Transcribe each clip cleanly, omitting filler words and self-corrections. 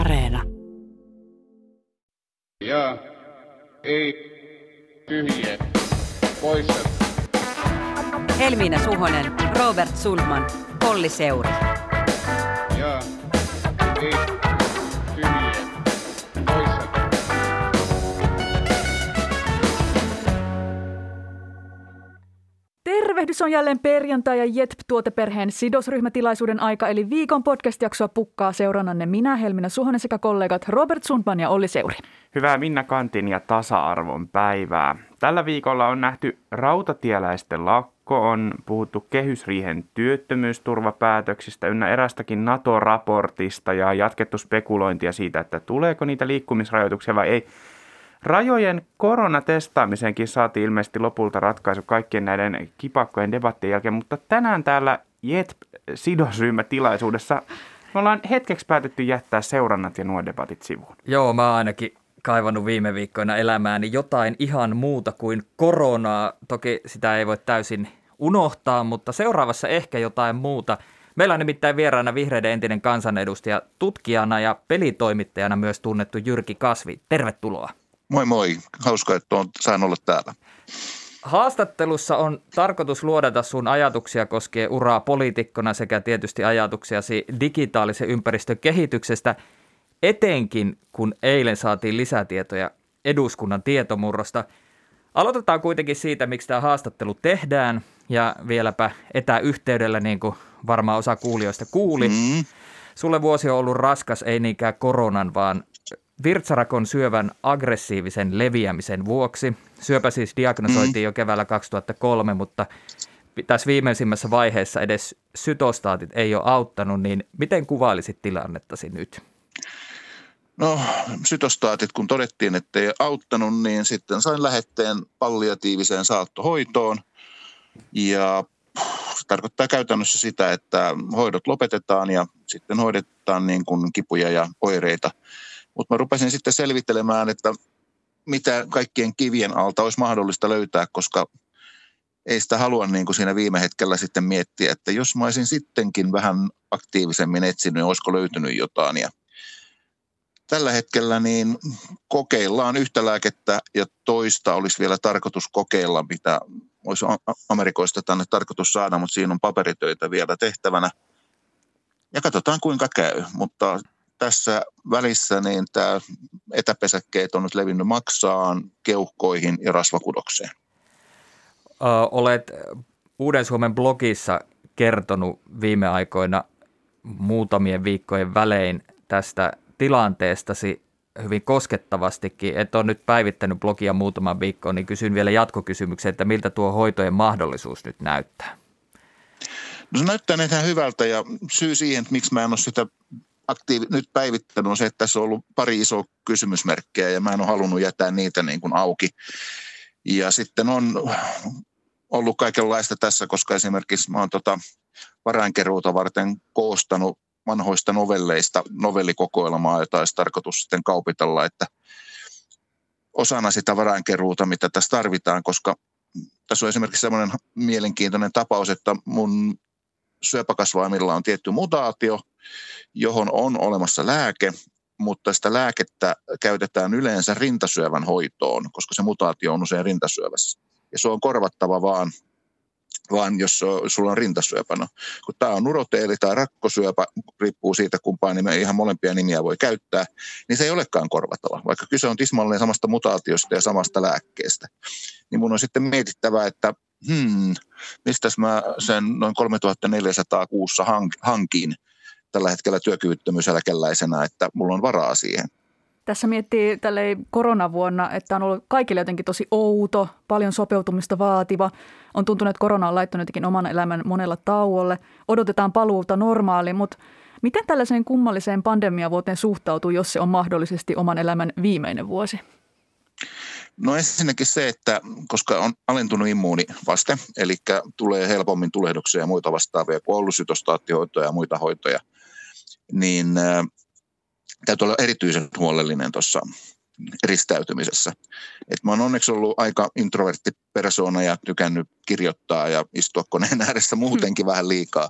Areena. Ja ei tyhjä poissa. Helmiina Suhonen, Robert Sundman, Olli Seuri. Ja ei tyhjä poissa. Tervehdys on jälleen perjantai ja JETP-tuoteperheen sidosryhmätilaisuuden aika, eli viikon podcast-jaksoa pukkaa seurannanne minä, Helmiina Suhonen, sekä kollegat Robert Sundman ja Olli Seuri. Hyvää Minna Kantin ja tasa-arvon päivää. Tällä viikolla on nähty rautatieläisten lakko, on puhuttu kehysriihen työttömyysturvapäätöksistä ynnä erästäkin NATO-raportista ja jatkettu spekulointia siitä, että tuleeko niitä liikkumisrajoituksia vai ei. Rajojen koronatestaamiseenkin saatiin ilmeisesti lopulta ratkaisu kaikkien näiden kipakkojen debattien jälkeen, mutta tänään täällä JETP-sidosryhmätilaisuudessa me ollaan hetkeksi päätetty jättää seurannat ja nuo debatit sivuun. Joo, mä oon ainakin kaivannut viime viikkoina elämääni jotain ihan muuta kuin koronaa. Toki sitä ei voi täysin unohtaa, mutta seuraavassa ehkä jotain muuta. Meillä on nimittäin vieraana vihreiden entinen kansanedustaja, tutkijana ja pelitoimittajana myös tunnettu Jyrki Kasvi. Tervetuloa. Moi moi, hauska, että saan olla täällä. Haastattelussa on tarkoitus luodata sun ajatuksia koskien uraa poliitikkona sekä tietysti ajatuksiasi digitaalisen ympäristön kehityksestä, etenkin kun eilen saatiin lisätietoja eduskunnan tietomurrosta. Aloitetaan kuitenkin siitä, miksi tämä haastattelu tehdään ja vieläpä etäyhteydellä, niin kuin varmaan osa kuulijoista kuuli. Sulle vuosi on ollut raskas, ei niinkään koronan, vaan virtsarakon syövän aggressiivisen leviämisen vuoksi. Syöpä siis diagnosoitiin jo keväällä 2003, mutta tässä viimeisimmässä vaiheessa edes sytostaatit ei ole auttanut, niin miten kuvailisit tilannettasi nyt? No, sytostaatit kun todettiin, että ei auttanut, niin sitten sain lähetteen palliatiiviseen saattohoitoon ja se tarkoittaa käytännössä sitä, että hoidot lopetetaan ja sitten hoidetaan niin kuin kipuja ja oireita. Mutta mä rupesin sitten selvittelemään, että mitä kaikkien kivien alta olisi mahdollista löytää, koska ei sitä halua niin kuin siinä viime hetkellä sitten miettiä, että jos mä olisin sittenkin vähän aktiivisemmin etsinyt, olisiko löytynyt jotain. Ja tällä hetkellä niin kokeillaan yhtä lääkettä ja toista olisi vielä tarkoitus kokeilla, mitä olisi Amerikoista tänne tarkoitus saada, mutta siinä on paperitöitä vielä tehtävänä. Ja katsotaan kuinka käy, mutta tässä välissä niin tämä etäpesäkkeet on nyt levinnyt maksaan, keuhkoihin ja rasvakudokseen. Olet Uuden Suomen blogissa kertonut viime aikoina muutamien viikkojen välein tästä tilanteestasi hyvin koskettavastikin. Et ole nyt päivittänyt blogia muutaman viikkoon, niin kysyn vielä jatkokysymyksen, että miltä tuo hoitojen mahdollisuus nyt näyttää? No, se näyttää ihan hyvältä ja syy siihen, että miksi mä en ole sitä nyt päivittänyt on se, että tässä on ollut pari isoa kysymysmerkkejä ja mä en ole halunnut jättää niitä niin kuin auki. Ja sitten on ollut kaikenlaista tässä, koska esimerkiksi mä oon varainkeruuta varten koostanut vanhoista novelleista novellikokoelmaa, jota olisi tarkoitus sitten kaupitella, että osana sitä varainkeruuta, mitä tässä tarvitaan, koska tässä on esimerkiksi semmoinen mielenkiintoinen tapaus, että mun syöpäkasvaimilla on tietty mutaatio, johon on olemassa lääke, mutta sitä lääkettä käytetään yleensä rintasyövän hoitoon, koska se mutaatio on usein rintasyövässä. Ja se on korvattava vaan jos sulla on rintasyöpä. No, kun tämä on uroteeli tai rakkosyöpä, riippuu siitä kumpaa nimeä, ihan molempia nimiä voi käyttää, niin se ei olekaan korvattava, vaikka kyse on tismalleen samasta mutaatiosta ja samasta lääkkeestä. Niin mun on sitten mietittävä, että mistäs mä sen noin 3400 kuussa hankin tällä hetkellä työkyvyttömyyseläkeläisenä, että mulla on varaa siihen. Tässä miettii tälleen koronavuonna, että on ollut kaikille jotenkin tosi outo, paljon sopeutumista vaativa. On tuntunut, että korona on laittanut jotenkin oman elämän monella tauolle. Odotetaan paluuta normaaliin, mutta miten tällaiseen kummalliseen pandemiavuoteen suhtautuu, jos se on mahdollisesti oman elämän viimeinen vuosi? No ensinnäkin se, että koska on alentunut immuunivaste, eli tulee helpommin tulehduksia ja muita vastaavia kuin ollut sytostaattihoitoja ja muita hoitoja, niin täytyy olla erityisen huolellinen tuossa eristäytymisessä. Et mä oon onneksi ollut aika introvertti persoona ja tykännyt kirjoittaa ja istua koneen ääressä muutenkin vähän liikaa,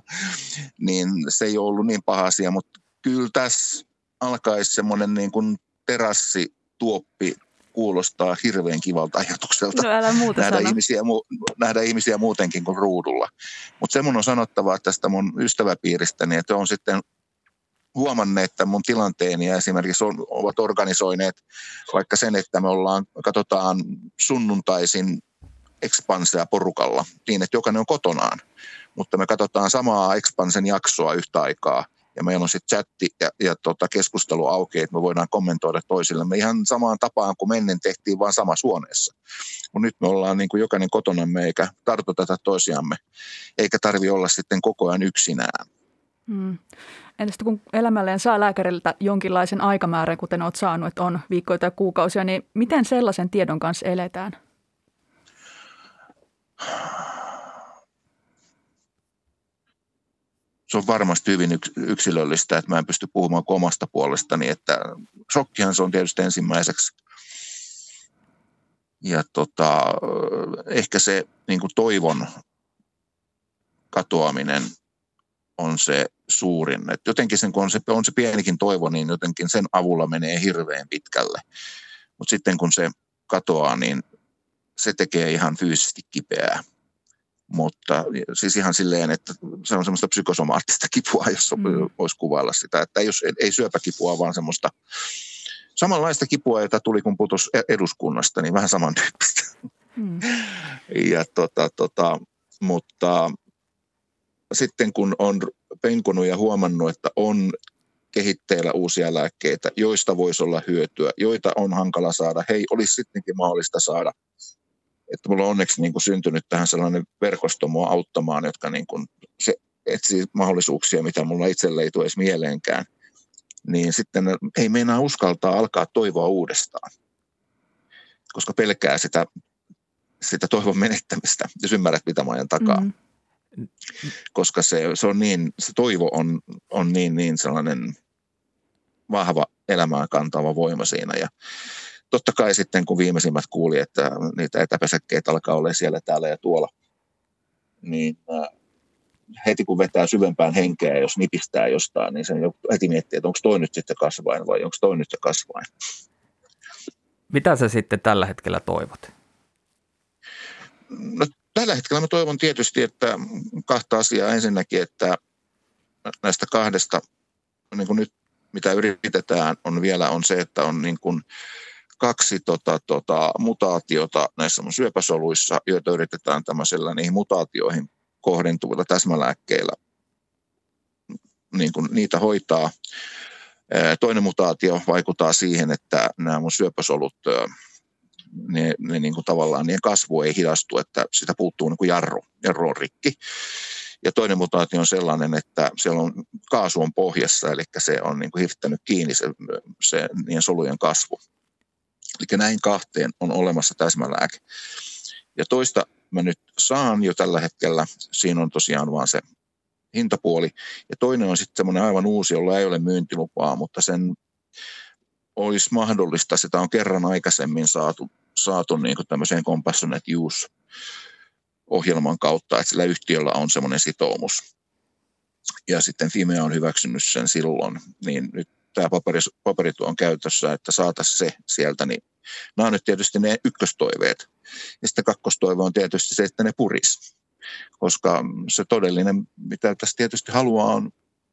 niin se ei ole ollut niin paha asia, mutta kyllä tässä alkaisi semmoinen niin kuin terassituoppi, kuulostaa hirveän kivalta ajatukselta nähdä ihmisiä muutenkin kuin ruudulla. Mutta se mun on sanottavaa tästä mun ystäväpiiristäni, että on sitten huomanneet tämän mun tilanteeni ja esimerkiksi ovat organisoineet vaikka sen, että me katsotaan sunnuntaisin Expansea porukalla niin, että jokainen on kotonaan. Mutta me katsotaan samaa Expansen jaksoa yhtä aikaa. Ja meillä on sitten chatti ja keskustelu auki, että me voidaan kommentoida toisillemme ihan samaan tapaan kuin ennen tehtiin, vaan samassa huoneessa. Mut nyt me ollaan niin kuin jokainen kotonamme eikä tartuteta toisiamme, eikä tarvitse olla sitten koko ajan yksinään. Hmm. Entä sitten kun elämälleen saa lääkäriltä jonkinlaisen aikamäärän, kuten olet saanut, että on viikkoja tai kuukausia, niin miten sellaisen tiedon kanssa eletään? Se on varmasti hyvin yksilöllistä, että mä en pysty puhumaan omasta puolestani, että shokkihan se on tietysti ensimmäiseksi. Ja ehkä se niin kuin toivon katoaminen on se suurin. Et jotenkin sen, kun on se pienikin toivo, niin jotenkin sen avulla menee hirveän pitkälle. Mutta sitten kun se katoaa, niin se tekee ihan fyysisesti kipeää. Mutta siis ihan silleen, että se on semmoista psykosomaattista kipua, jos voisi kuvailla sitä, että ei syöpäkipua, vaan semmoista samanlaista kipua, jota tuli kun putosi eduskunnasta, niin vähän samantyyppistä. Mm. Ja mutta sitten kun on penkonut ja huomannut, että on kehitteillä uusia lääkkeitä, joista voisi olla hyötyä, joita on hankala saada, olisi sittenkin mahdollista saada. Että mulla on onneksi niin kuin syntynyt tähän sellainen verkosto mua auttamaan, jotka niin kuin se etsii mahdollisuuksia, mitä mulla itselle ei tule edes mieleenkään. Niin sitten ei meinaa uskaltaa alkaa toivoa uudestaan, koska pelkää sitä toivon menettämistä, jos ymmärrät mitä mä ajan takaa. Mm-hmm. Koska se toivo on niin sellainen vahva elämään kantava voima siinä ja totta kai sitten, kun viimeisimmät kuuli, että niitä etäpesäkkeitä alkaa olla siellä, täällä ja tuolla, niin heti kun vetää syvempään henkeä, jos nipistää jostain, niin sen heti miettii, että onko toi nyt sitten kasvain vai onko toi nyt se kasvain. Mitä sä sitten tällä hetkellä toivot? No, tällä hetkellä mä toivon tietysti, että kahta asiaa. Ensinnäkin, että näistä kahdesta, niin kuin nyt mitä yritetään, on vielä on se, että on niin kuin kaksi mutaatiota näissä syöpäsoluissa, joita yritetään tämmöisellä niihin mutaatioihin kohdentuvilla täsmälääkkeillä niin kuin niitä hoitaa. Toinen mutaatio vaikuttaa siihen, että nämä mun syöpäsolut, ne niin kuin tavallaan niiden kasvu ei hidastu, että sitä puuttuu niin kuin jarru on rikki. Ja toinen mutaatio on sellainen, että siellä on kaasu on pohjassa, eli se on niin kuin hirttänyt kiinni se niiden solujen kasvu. Eli näin kahteen on olemassa täsmälääke. Ja toista mä nyt saan jo tällä hetkellä. Siinä on tosiaan vaan se hintapuoli. Ja toinen on sitten semmoinen aivan uusi, jolla ei ole myyntilupaa, mutta sen olisi mahdollista. Sitä on kerran aikaisemmin saatu niin kuin tämmöiseen compassionate use-ohjelman kautta, että sillä yhtiöllä on semmoinen sitoumus. Ja sitten Fimea on hyväksynyt sen silloin, niin nyt tämä paperityö on käytössä, että saataisiin se sieltä, niin nämä on nyt tietysti ne ykköstoiveet. Ja sitten kakkostoive on tietysti se, että ne puris, koska se todellinen, mitä tässä tietysti haluaa, on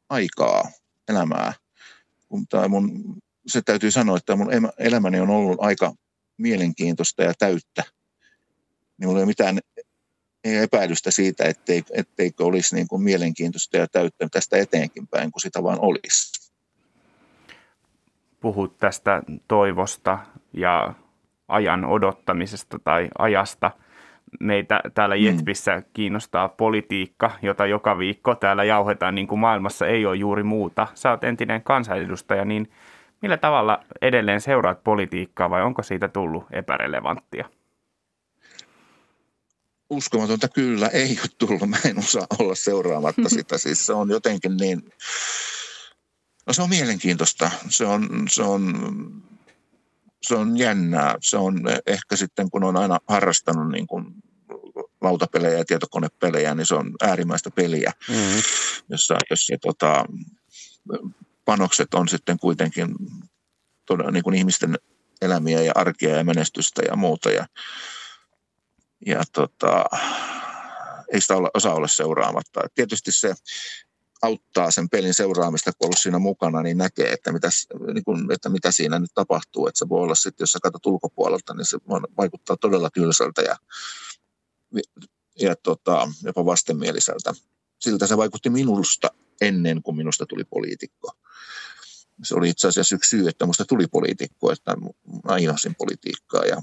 aikaa, elämää. Se täytyy sanoa, että mun elämäni on ollut aika mielenkiintoista ja täyttä. Niin mulla ei ole mitään epäilystä siitä, etteikö olisi niin kuin mielenkiintoista ja täyttä tästä eteenkin päin, kun sitä vaan olisi. Puhut tästä toivosta ja ajan odottamisesta tai ajasta. Meitä täällä JETPissä kiinnostaa politiikka, jota joka viikko täällä jauhetaan, niin kuin maailmassa ei ole juuri muuta. Sä oot entinen kansanedustaja, niin millä tavalla edelleen seuraat politiikkaa vai onko siitä tullut epärelevanttia? Uskomatonta kyllä ei ole tullut. Mä en osaa olla seuraamatta sitä. Siis se on jotenkin niin... No se on mielenkiintoista, se on jännää, se on ehkä sitten kun on aina harrastanut niin kuin lautapelejä ja tietokonepelejä, niin se on äärimmäistä peliä, jossa panokset on sitten kuitenkin todella niin kuin ihmisten elämiä ja arkea ja menestystä ja muuta. Ja ei sitä osaa olla seuraamatta. Tietysti se auttaa sen pelin seuraamista, kun ollut siinä mukana, niin näkee, että mitä siinä nyt tapahtuu. Että se voi olla sitten, jos sä katsot ulkopuolelta, niin se vaikuttaa todella tylsältä ja jopa vastenmieliseltä. Siltä se vaikutti minusta ennen kuin minusta tuli poliitikko. Se oli itse asiassa yksi syy, että minusta tuli poliitikko, että mä inhosin politiikkaa ja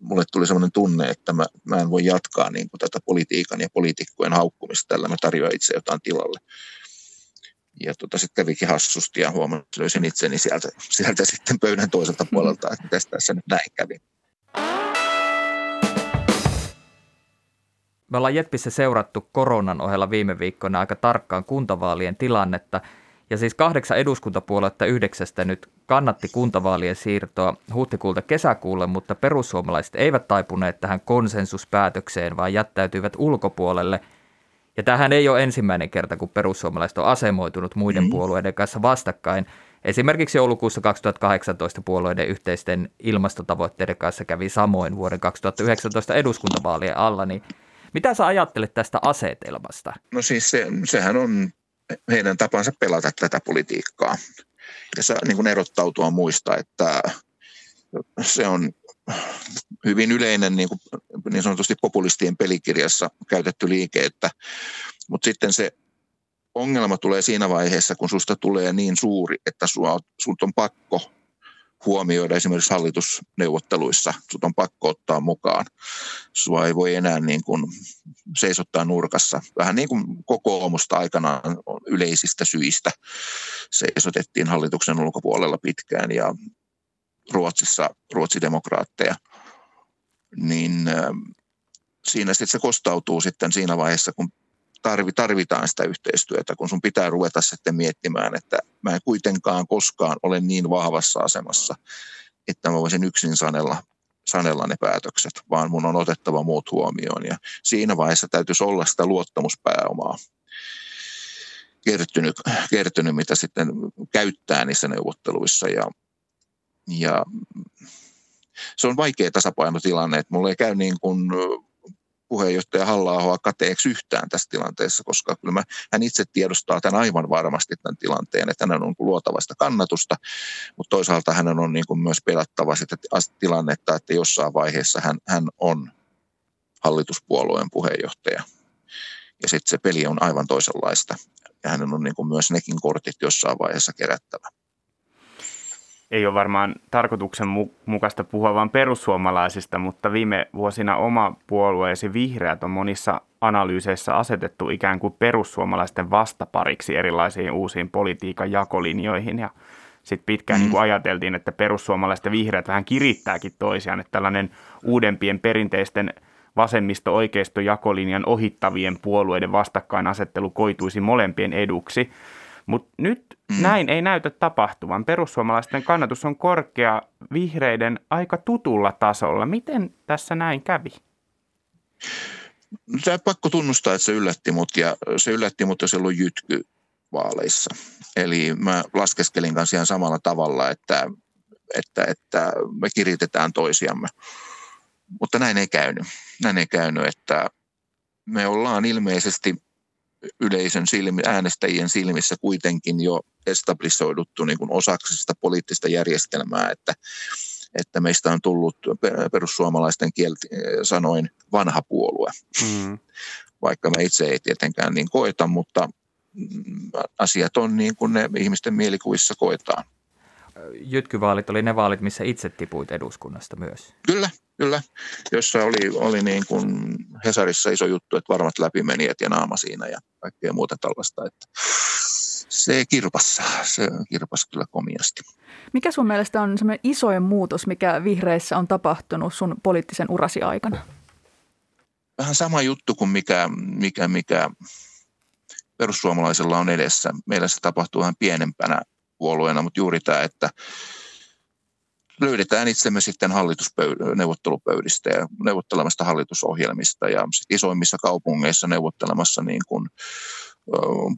mulle tuli sellainen tunne, että mä en voi jatkaa niin kuin tätä politiikan ja poliitikkojen haukkumista tällä. Mä tarjoan itse jotain tilalle. Ja sitten kävikin hassusti ja huomasin, että löysin itseni sieltä sitten pöydän toiselta puolelta, että mitäs tässä nyt näin kävi. Me ollaan JETPissä seurattu koronan ohella viime viikkoina aika tarkkaan kuntavaalien tilannetta. Ja siis 8 eduskuntapuoluetta 9 nyt kannatti kuntavaalien siirtoa huhtikuulta kesäkuulle, mutta perussuomalaiset eivät taipuneet tähän konsensuspäätökseen, vaan jättäytyivät ulkopuolelle. Ja tämähän ei ole ensimmäinen kerta, kun perussuomalaiset on asemoitunut muiden puolueiden kanssa vastakkain. Esimerkiksi joulukuussa 2018 puolueiden yhteisten ilmastotavoitteiden kanssa kävi samoin vuoden 2019 eduskuntavaalien alla. Niin mitä sä ajattelet tästä asetelmasta? No siis sehän on heidän tapansa pelata tätä politiikkaa ja niin kuin erottautua muista, että se on hyvin yleinen niin sanotusti populistien pelikirjassa käytetty liike, mutta sitten se ongelma tulee siinä vaiheessa, kun susta tulee niin suuri, että sut on pakko huomioida esimerkiksi hallitusneuvotteluissa, sut on pakko ottaa mukaan, sua ei voi enää niin kuin seisottaa nurkassa. Vähän niin kuin kokoomusta aikanaan yleisistä syistä seisotettiin hallituksen ulkopuolella pitkään ja Ruotsissa ruotsidemokraatteja, niin siinä sitten se kostautuu sitten siinä vaiheessa, kun tarvitaan sitä yhteistyötä, kun sun pitää ruveta sitten miettimään, että mä en kuitenkaan koskaan ole niin vahvassa asemassa, että mä voisin yksin sanella ne päätökset, vaan mun on otettava muut huomioon. Ja siinä vaiheessa täytyisi olla sitä luottamuspääomaa kertynyt mitä sitten käyttää niissä neuvotteluissa. Ja se on vaikea tasapainotilanne, että mulla ei käy niin kuin puheenjohtaja Halla-ahoa kateeksi yhtään tässä tilanteessa, koska kyllä hän itse tiedostaa tämän aivan varmasti tämän tilanteen, että hänen on luotavasta kannatusta, mutta toisaalta hänen on niin kuin myös pelattava sitä tilannetta, että jossain vaiheessa hän on hallituspuolueen puheenjohtaja. Ja sitten se peli on aivan toisenlaista ja hänen on niin kuin myös nekin kortit jossain vaiheessa kerättävä. Ei ole varmaan tarkoituksenmukaista puhua vain perussuomalaisista, mutta viime vuosina oma puolueesi Vihreät on monissa analyyseissä asetettu ikään kuin perussuomalaisten vastapariksi erilaisiin uusiin politiikan jakolinjoihin. Ja sitten pitkään niin kuin ajateltiin, että perussuomalaiset ja vihreät vähän kirittääkin toisiaan, että tällainen uudempien perinteisten vasemmisto-oikeisto-jakolinjan ohittavien puolueiden vastakkainasettelu koituisi molempien eduksi. Mutta nyt näin ei näytä tapahtuvan. Perussuomalaisten kannatus on korkea, vihreiden aika tutulla tasolla. Miten tässä näin kävi? Tämä pakko tunnustaa, että se yllätti mut ja se yllätti mut, jos ei ollut jytky vaaleissa. Eli mä laskeskelin kanssa ihan samalla tavalla, että me kiritetään toisiamme. Mutta näin ei käynyt. Että me ollaan ilmeisesti yleisön äänestäjien silmissä kuitenkin jo establishoiduttu niin kuin osaksi sitä poliittista järjestelmää, että meistä on tullut perussuomalaisten sanoin vanha puolue, vaikka mä itse ei tietenkään niin koeta, mutta asiat on niin kuin ne ihmisten mielikuvissa koetaan. Jytkyvaalit oli ne vaalit, missä itse tipuit eduskunnasta myös. Kyllä. Jossa oli niin kuin Hesarissa iso juttu, että varmat läpimenijät ja naama siinä ja kaikkea muuta tällaista. Että se kirpasi kyllä komiasti. Mikä sun mielestä on semmoinen isoin muutos, mikä vihreissä on tapahtunut sun poliittisen urasi aikana? Vähän sama juttu kuin mikä perussuomalaisella on edessä. Meillä se tapahtuu vähän pienempänä puolueena, mutta juuri tämä, että löydetään itsemme sitten neuvottelupöydistä ja neuvottelemasta hallitusohjelmista ja isoimmissa kaupungeissa neuvottelemassa niin kuin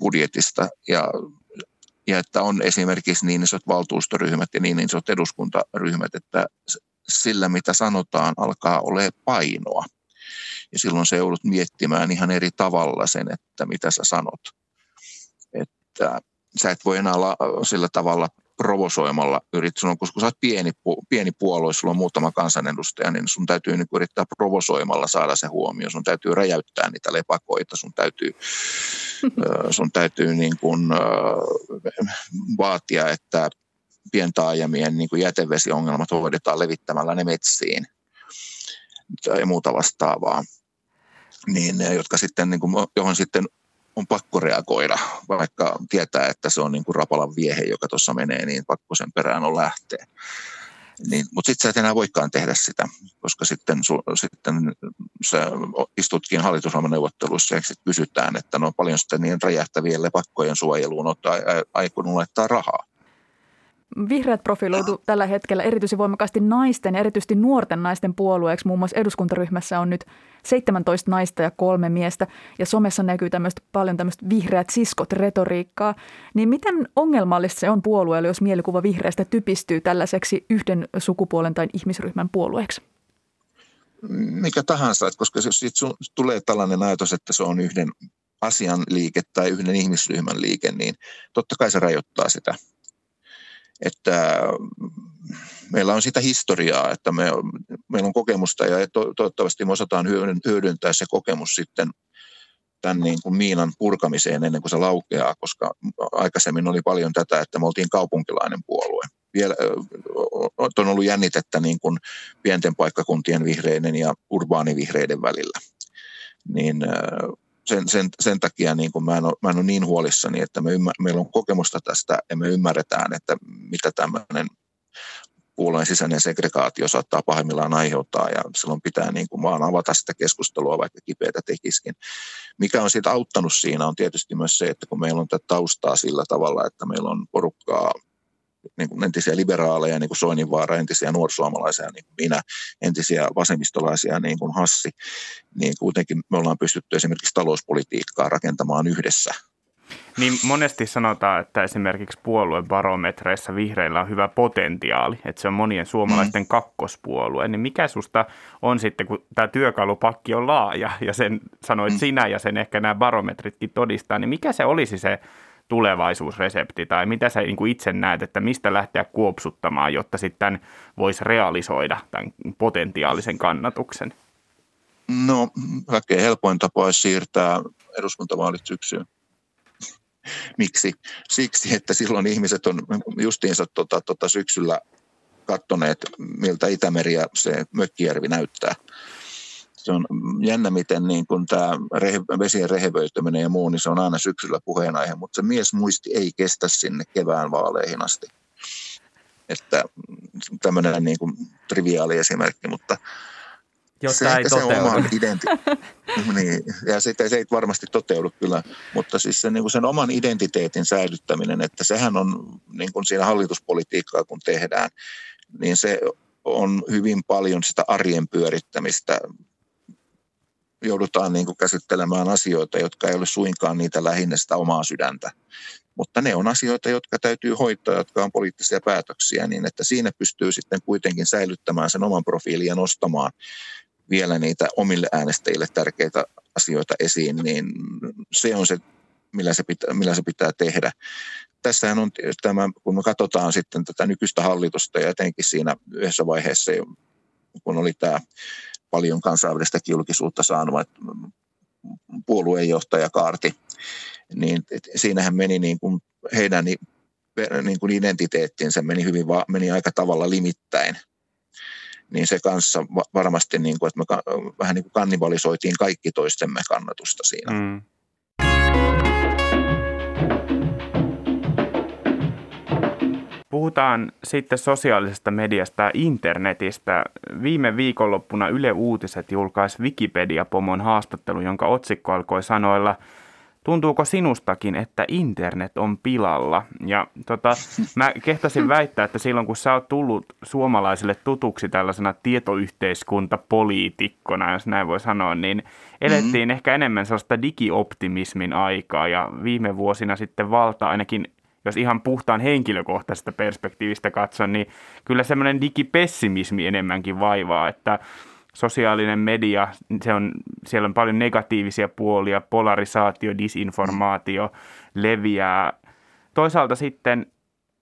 budjetista ja ja että on esimerkiksi niin isot valtuustoryhmät ja niin isot eduskuntaryhmät, että sillä mitä sanotaan alkaa olemaan painoa. Ja silloin se joudut miettimään ihan eri tavalla sen, että mitä sä sanot. Että sä et voi enää sillä tavalla provosoimalla yrittää, koska sä oot pieni puolue, sulla on muutama kansanedustaja, niin sun täytyy niin yrittää provosoimalla saada se huomio. Sun täytyy räjäyttää niitä lepakoita, sun täytyy niin kuin vaatia, että pientaajamien niin kuin jätevesiongelmat hoidetaan levittämällä ne metsiin ja muuta vastaavaa, niin, jotka sitten, niin kuin, johon sitten on pakko reagoida, vaikka tietää, että se on niin kuin rapalan viehe, joka tuossa menee, niin pakko sen perään on lähteä. Niin, mutta sitten sä et enää voikaan tehdä sitä, koska sitten sä istutkin hallitusohjelmaneuvotteluissa ja sitten kysytään, että no paljon sitä niin räjähtävien lepakkojen suojeluun ottaa aikunut laittaa rahaa. Vihreät profiloitu tällä hetkellä erityisen voimakkaasti naisten, erityisesti nuorten naisten puolueeksi. Muun muassa eduskuntaryhmässä on nyt 17 naista ja 3 miestä, ja somessa näkyy paljon tämmöistä vihreät siskot-retoriikkaa. Niin miten ongelmallista se on puolueelle, jos mielikuva vihreästä typistyy tällaiseksi yhden sukupuolen tai ihmisryhmän puolueeksi? Mikä tahansa, koska jos siitä tulee tällainen ajatus, että se on yhden asian liike tai yhden ihmisryhmän liike, niin totta kai se rajoittaa sitä. Että meillä on sitä historiaa, että meillä on kokemusta ja toivottavasti me osataan hyödyntää se kokemus sitten tämän niin kuin miinan purkamiseen ennen kuin se laukeaa, koska aikaisemmin oli paljon tätä, että me oltiin kaupunkilainen puolue. Vielä on ollut jännitettä niin kuin pienten paikkakuntien vihreiden ja urbaanivihreiden välillä, niin Sen takia niin kun mä en ole niin huolissani, että meillä on kokemusta tästä ja me ymmärretään, että mitä tämmöinen puolueen sisäinen segregaatio saattaa pahimmillaan aiheuttaa ja silloin pitää niin kun vaan avata sitä keskustelua, vaikka kipeätä tekisikin. Mikä on siitä auttanut siinä on tietysti myös se, että kun meillä on tätä taustaa sillä tavalla, että meillä on porukkaa, niin kuin entisiä liberaaleja, niin kuin Soininvaara, entisiä nuorsuomalaisia, niin kuin minä, entisiä vasemmistolaisia, niin kuin Hassi, niin kuitenkin me ollaan pystytty esimerkiksi talouspolitiikkaa rakentamaan yhdessä. Niin monesti sanotaan, että esimerkiksi puoluebarometreissä vihreillä on hyvä potentiaali, että se on monien suomalaisten kakkospuolue. Niin mikä susta on sitten, kun tämä työkalupakki on laaja, ja sen sanoit sinä, ja sen ehkä nämä barometritkin todistaa, niin mikä se olisi se tulevaisuusresepti, tai mitä sä niin kuin itse näet, että mistä lähteä kuopsuttamaan, jotta sitten voisi realisoida tämän potentiaalisen kannatuksen? No, kaikkein helpoin tapa olisi siirtää eduskuntavaalit syksyyn. Miksi? Siksi, että silloin ihmiset on justiinsa syksyllä katsoneet, miltä Itämeri ja se mökkijärvi näyttää. Se on jännä, miten niin kun tämä vesien rehevöityminen ja muu, niin se on aina syksyllä puheenaihe, mutta se miesmuisti ei kestä sinne kevään vaaleihin asti. Että tämmöinen niin kun triviaali esimerkki, mutta jos se ei toteudu. Se oma niin, ja sitä se ei varmasti toteudu kyllä, mutta siis se, niin kun sen oman identiteetin säilyttäminen, että sehän on niin kun siinä hallituspolitiikkaa kun tehdään, niin se on hyvin paljon sitä arjen pyörittämistä. Joudutaan niin kuin käsittelemään asioita, jotka ei ole suinkaan niitä lähinnä sitä omaa sydäntä. Mutta ne on asioita, jotka täytyy hoitaa, jotka on poliittisia päätöksiä, niin että siinä pystyy sitten kuitenkin säilyttämään sen oman profiilin ja nostamaan vielä niitä omille äänestäjille tärkeitä asioita esiin, niin se on se, millä se pitää tehdä. Tässähän on tämä, kun me katsotaan sitten tätä nykyistä hallitusta ja etenkin siinä yhdessä vaiheessa, kun oli tämä paljon kansainvälistä julkisuutta saanut puoluejohtajakaarti, niin siinähän meni niin kuin heidän niin kuin identiteettinsä meni aika tavalla limittäin. Niin se kanssa varmasti, niin kuin, että me vähän niin kuin kannibalisoitiin kaikki toistemme kannatusta siinä. Mm. Puhutaan sitten sosiaalisesta mediasta ja internetistä. Viime viikonloppuna Yle Uutiset julkaisi Wikipedia-pomon haastattelun, jonka otsikko alkoi sanoilla "Tuntuuko sinustakin, että internet on pilalla?" Ja mä kehtasin väittää, että silloin kun sä oot tullut suomalaisille tutuksi tällaisena tietoyhteiskuntapoliitikkona, jos näin voi sanoa, niin elettiin ehkä enemmän sellaista digioptimismin aikaa ja viime vuosina sitten valta ainakin jos ihan puhtaan henkilökohtaisesta perspektiivistä katson, niin kyllä semmoinen digipessimismi enemmänkin vaivaa, että sosiaalinen media, siellä on paljon negatiivisia puolia, polarisaatio, disinformaatio leviää. Toisaalta sitten,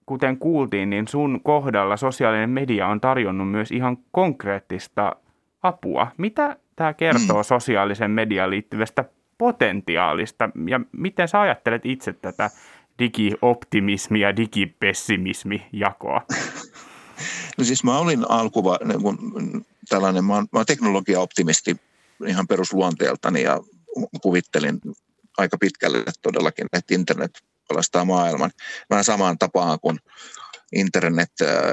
kuten kuultiin, niin sun kohdalla sosiaalinen media on tarjonnut myös ihan konkreettista apua. Mitä tämä kertoo sosiaalisen mediaan liittyvästä potentiaalista ja miten sä ajattelet itse tätä digioptimismi ja digipessimismi-jakoa? No siis mä olin mä olen teknologiaoptimisti ihan perusluonteeltani ja kuvittelin aika pitkälle todellakin, että internet pelastaa maailman. Vähän samaan tapaan kuin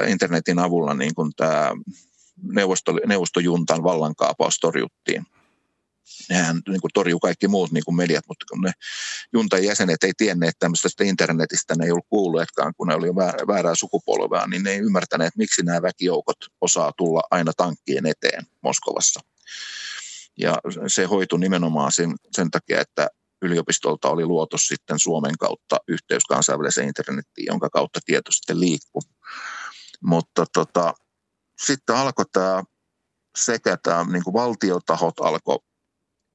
internetin avulla niin kuin tämä neuvostojuntan vallankaappaus torjuttiin. Nehän niin kuin torjuu kaikki muut niin kuin mediat, mutta kun ne juntan jäsenet ei tienneet tämmöisestä internetistä, ne ei ollut kuulleetkaan, kun ne oli väärää sukupolvea, niin ne ei ymmärtäneet, miksi nämä väkijoukot osaa tulla aina tankkien eteen Moskovassa. Ja se hoitui nimenomaan sen takia, että yliopistolta oli luotu sitten Suomen kautta yhteys kansainväliseen internettiin, jonka kautta tieto sitten liikkuu. Mutta sitten alkoi tämä sekä tämä niin kuin valtiotahot alkoi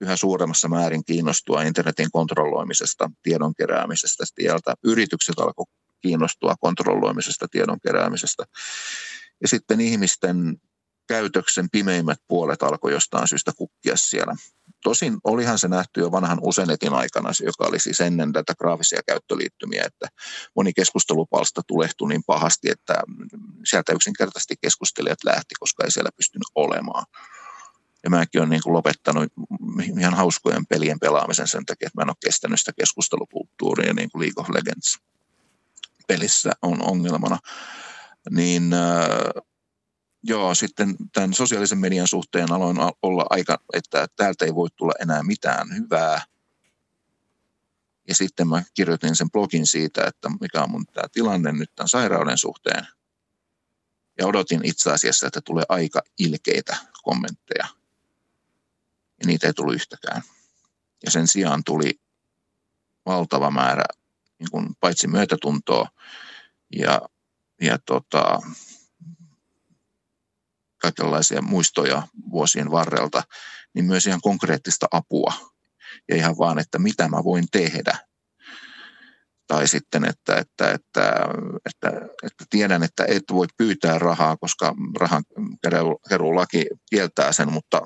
yhä suuremmassa määrin kiinnostua internetin kontrolloimisesta, tiedon keräämisestä. Sieltä yritykset alkoi kiinnostua kontrolloimisesta, tiedon keräämisestä. Ja sitten ihmisten käytöksen pimeimmät puolet alkoi jostain syystä kukkia siellä. Tosin olihan se nähty jo vanhan Usenetin aikana, joka oli siis ennen tätä graafisia käyttöliittymiä, että moni keskustelupalsta tulehtui niin pahasti, että sieltä yksinkertaisesti keskustelijat lähti, koska ei siellä pystynyt olemaan. Ja mäkin olen niin kuin lopettanut ihan hauskojen pelien pelaamisen sen takia, että mä en ole kestänyt sitä keskustelukulttuuria, niin kuin League of Legends pelissä on ongelmana. Niin sitten tämän sosiaalisen median suhteen aloin olla aika, että täältä ei voi tulla enää mitään hyvää. Ja sitten mä kirjoitin sen blogin siitä, että mikä on mun tämä tilanne nyt tämän sairauden suhteen. Ja odotin itse asiassa, että tulee aika ilkeitä kommentteja. Ja niitä ei tullut yhtäkään. Ja sen sijaan tuli valtava määrä niin kuin paitsi myötätuntoa ja kaikenlaisia muistoja vuosien varrelta, niin myös ihan konkreettista apua. Ja ihan vaan, että mitä mä voin tehdä. Tai sitten, että tiedän, että et voi pyytää rahaa, koska rahan keruulaki kieltää sen, mutta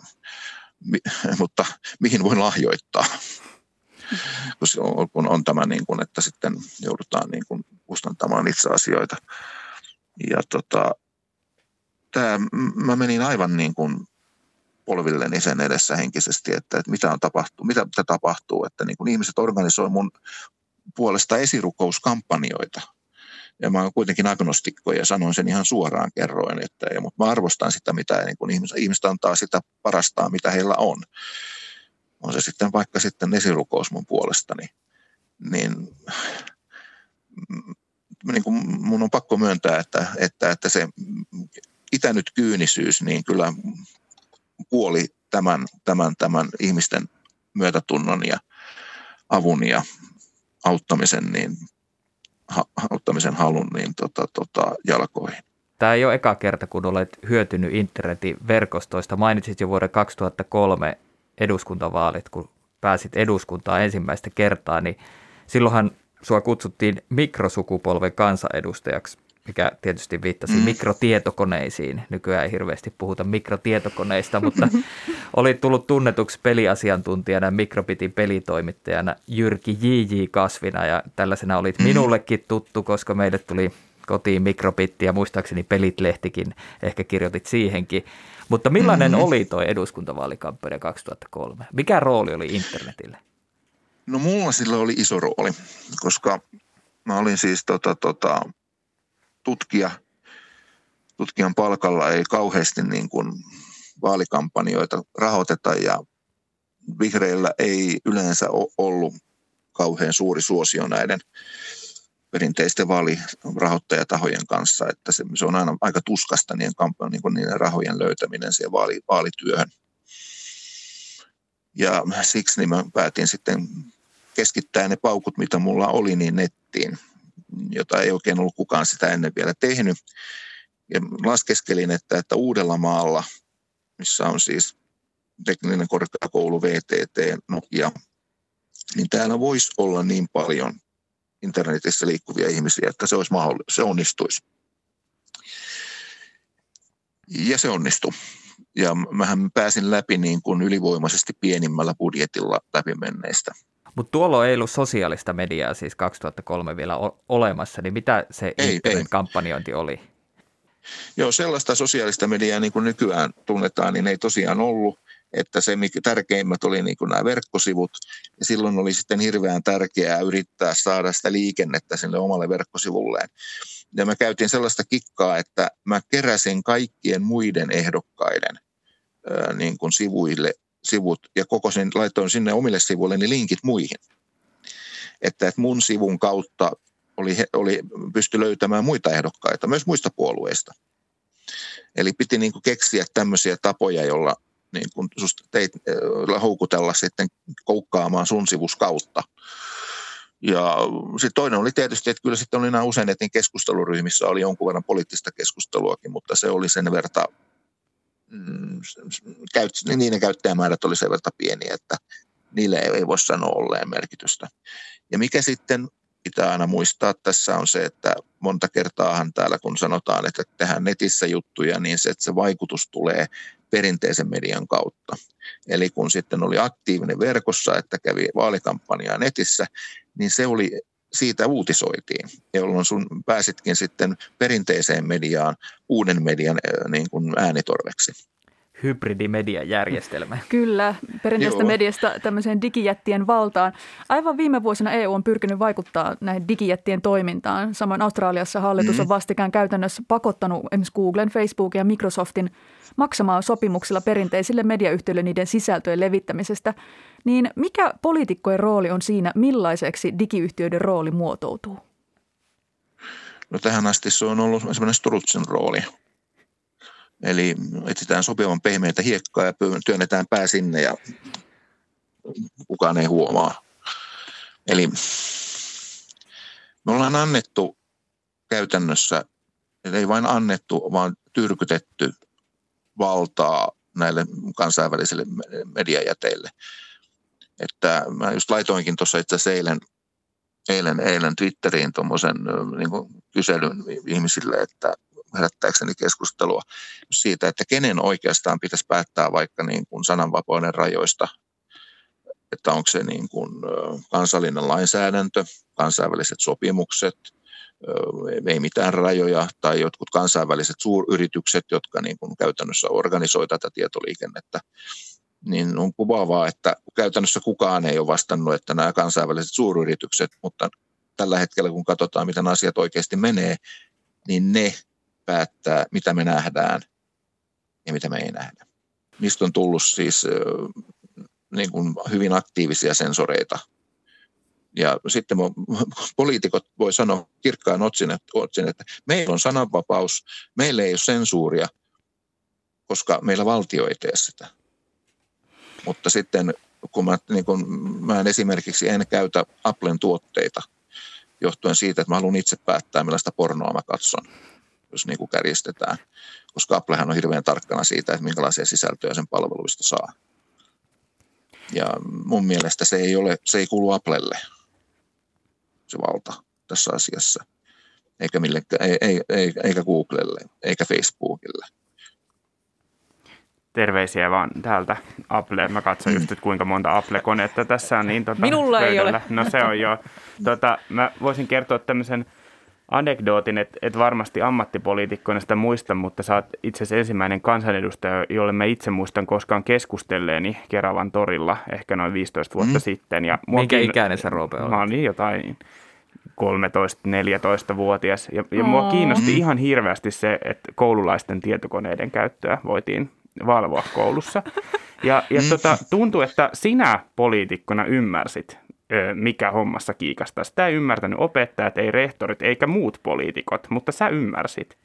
mihin voi lahjoittaa? Kun on tämä, niin kuin, että sitten joudutaan niin kuin kustantamaan itse asioita. Ja mä menin aivan niin kuin polvilleni sen edessä henkisesti, että mitä tapahtuu, että niin kuin ihmiset organisoi mun puolesta esirukouskampanjoita. Ja mä oon kuitenkin agnostikko ja sanoin sen ihan suoraan kerroin, mutta mä arvostan sitä, mitä niin kun ihmiset antaa sitä parastaan, mitä heillä on. On se sitten vaikka sitten esirukous mun puolestani. Niin kun mun on pakko myöntää, että se itänyt kyynisyys niin kyllä kuoli tämän ihmisten myötätunnon ja avun ja auttamisen halun niin jalkoihin. Tämä ei ole eka kerta, kun olet hyötynyt internetin verkostoista. Mainitsit jo vuoden 2003 eduskuntavaalit, kun pääsit eduskuntaan ensimmäistä kertaa, niin silloinhan sua kutsuttiin mikrosukupolven kansanedustajaksi, mikä tietysti viittasi mikrotietokoneisiin. Nykyään ei hirveästi puhuta mikrotietokoneista, mutta oli tullut tunnetuksi peliasiantuntijana, Mikrobitin pelitoimittajana Jyrki J.J. Kasvina, ja tällaisena olit minullekin tuttu, koska meille tuli kotiin Mikrobitti ja muistaakseni Pelit-lehtikin, ehkä kirjoitit siihenkin. Mutta millainen oli tuo eduskuntavaalikampanja 2003? Mikä rooli oli internetillä? No mulla sillä oli iso rooli, koska mä olin siis tutkijan palkalla ei kauheasti niin kuin vaalikampanjoita rahoiteta ja vihreillä ei yleensä ollut kauhean suuri suosio näiden perinteisten vaalirahoittajatahojen kanssa, että se on aina aika tuskasta niiden rahojen löytäminen siihen vaalityöhön. Ja siksi niin mä päätin sitten keskittää ne paukut, mitä mulla oli, niin nettiin. jota ei oikein ollut kukaan sitä ennen vielä tehnyt. Ja laskeskelin, että Uudellamaalla, missä on siis teknillinen korkeakoulu, VTT, Nokia, niin täällä voisi olla niin paljon internetissä liikkuvia ihmisiä, että se olisi mahdollista, se onnistuisi. Ja se onnistui. Ja mähän pääsin läpi niin kuin ylivoimaisesti pienimmällä budjetilla läpimenneistä. Mutta tuolla ei ollut sosiaalista mediaa siis 2003 vielä olemassa, niin mitä se internet-kampanjointi oli? Joo, sellaista sosiaalista mediaa niin kuin nykyään tunnetaan, niin ei tosiaan ollut. Että se mikä tärkeimmät oli niin kuin nämä verkkosivut, ja silloin oli sitten hirveän tärkeää yrittää saada sitä liikennettä sinne omalle verkkosivulleen. Ja mä käytin sellaista kikkaa, että mä keräsin kaikkien muiden ehdokkaiden niin kuin sivut ja laitoin sinne omille sivuille niin linkit muihin. Että mun sivun kautta pystyi löytämään muita ehdokkaita, myös muista puolueista. Eli piti niin kuin keksiä tämmöisiä tapoja, jolla niin kun houkutella sitten koukkaamaan sun sivus kautta. Ja sitten toinen oli tietysti, että kyllä sitten oli nämä usein, että keskusteluryhmissä oli jonkun verran poliittista keskusteluakin, mutta se oli sen verta, niiden käyttäjämäärät oli sen verta pieniä, että niille ei voi sanoa olleen merkitystä. Ja mikä sitten pitää aina muistaa tässä on se, että monta kertaahan täällä kun sanotaan, että tehdään netissä juttuja, niin se, että se vaikutus tulee perinteisen median kautta. Eli kun sitten oli aktiivinen verkossa, että kävi vaalikampanjaa netissä, niin se oli, siitä uutisoitiin, jolloin sun pääsitkin sitten perinteiseen mediaan uuden median niin kuin äänitorveksi. Hybridimediajärjestelmä. Kyllä, perinteistä mediasta tämmöiseen digijättien valtaan. Aivan viime vuosina EU on pyrkinyt vaikuttaa näihin digijättien toimintaan. Samoin Australiassa hallitus on vastikään käytännössä pakottanut esimerkiksi Googlen, Facebookin ja Microsoftin maksamaan sopimuksilla perinteisille mediayhtiöille niiden sisältöjen levittämisestä. Niin mikä poliitikkojen rooli on siinä, millaiseksi digiyhtiöiden rooli muotoutuu? No tähän asti se on ollut semmoinen strutsin rooli. Eli etsitään sopivan pehmeitä hiekkaa ja työnnetään pää sinne ja kukaan ei huomaa. Eli me ollaan annettu käytännössä, ei vain annettu, vaan tyrkytetty valtaa näille kansainvälisille mediajäteille. Että mä just laitoinkin tuossa itse asiassa eilen Twitteriin tuommoisen niin kyselyn ihmisille, että herättääkseni keskustelua siitä, että kenen oikeastaan pitäisi päättää vaikka niin kuin sananvapauden rajoista, että onko se niin kuin kansallinen lainsäädäntö, kansainväliset sopimukset, ei mitään rajoja tai jotkut kansainväliset suuryritykset, jotka niin kuin käytännössä organisoivat tätä tietoliikennettä, niin on kuvaavaa, että käytännössä kukaan ei ole vastannut, että nämä kansainväliset suuryritykset, mutta tällä hetkellä kun katsotaan, miten asiat oikeasti menee, niin ne päättää, mitä me nähdään ja mitä me ei nähdä. Niistä on tullut siis niin kuin hyvin aktiivisia sensoreita. Ja sitten poliitikot voi sanoa kirkkaan otsin, että meillä on sananvapaus, meillä ei ole sensuuria, koska meillä valtio ei tee sitä. Mutta sitten kun mä esimerkiksi en käytä Applen tuotteita johtuen siitä, että mä haluan itse päättää, millaista pornoa mä katson, jos niin kuin kärjistetään, koska Applehan on hirveän tarkkana siitä, että minkälaisia sisältöjä sen palveluista saa. Ja mun mielestä se ei kuulu Applelle, se valta tässä asiassa, eikä Googlelle, eikä Facebookille. Terveisiä vaan täältä Apple. Mä katson just, että kuinka monta Apple-konetta tässä on niin minulla pöydällä. Ei ole. No se on jo. Mä voisin kertoa tämmöisen anekdootin, että et varmasti ammattipoliitikkoina sitä muista, mutta sä oot itse asiassa ensimmäinen kansanedustaja, jolle mä itse muistan koskaan keskustelleeni Keravan torilla ehkä noin 15 vuotta sitten. Ja minkä ikäinen sä, Roope, olet? Mä olin jotain 13-14-vuotias ja mua kiinnosti ihan hirveästi se, että koululaisten tietokoneiden käyttöä voitiin valvoa koulussa. Tuntuu, että sinä poliitikkona ymmärsit, mikä hommassa kiikastaa. Sitä ei ymmärtänyt opettajat, ei rehtorit, eikä muut poliitikot, mutta sä ymmärsit.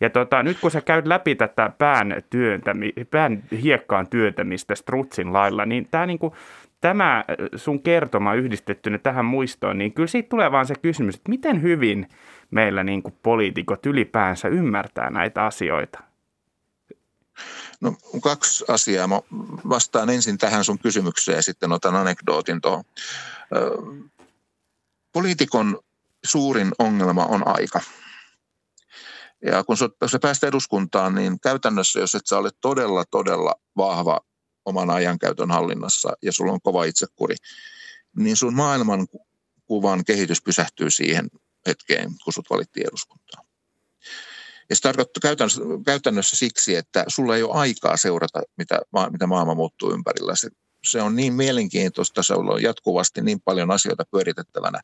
Ja nyt kun sä käyt läpi tätä pään hiekkaan työntämistä strutsin lailla, niin tämä niinku tämä sun kertoma yhdistettynä tähän muistoon, niin kyllä siitä tulee vaan se kysymys, että miten hyvin meillä niin kuin poliitikot ylipäänsä ymmärtää näitä asioita? No kaksi asiaa. Mä vastaan ensin tähän sun kysymykseen ja sitten otan anekdootin tuohon. Poliitikon suurin ongelma on aika. Ja kun sä päästät eduskuntaan, niin käytännössä, jos et sä ole todella vahva oman ajankäytön hallinnassa ja sulla on kova itsekuri, niin sun maailmankuvan kehitys pysähtyy siihen hetkeen, kun sut valittiin eduskuntaan. Ja se tarkoittaa käytännössä siksi, että sulla ei ole aikaa seurata, mitä maailma muuttuu ympärillä. Se on niin mielenkiintoista, se on jatkuvasti niin paljon asioita pyöritettävänä,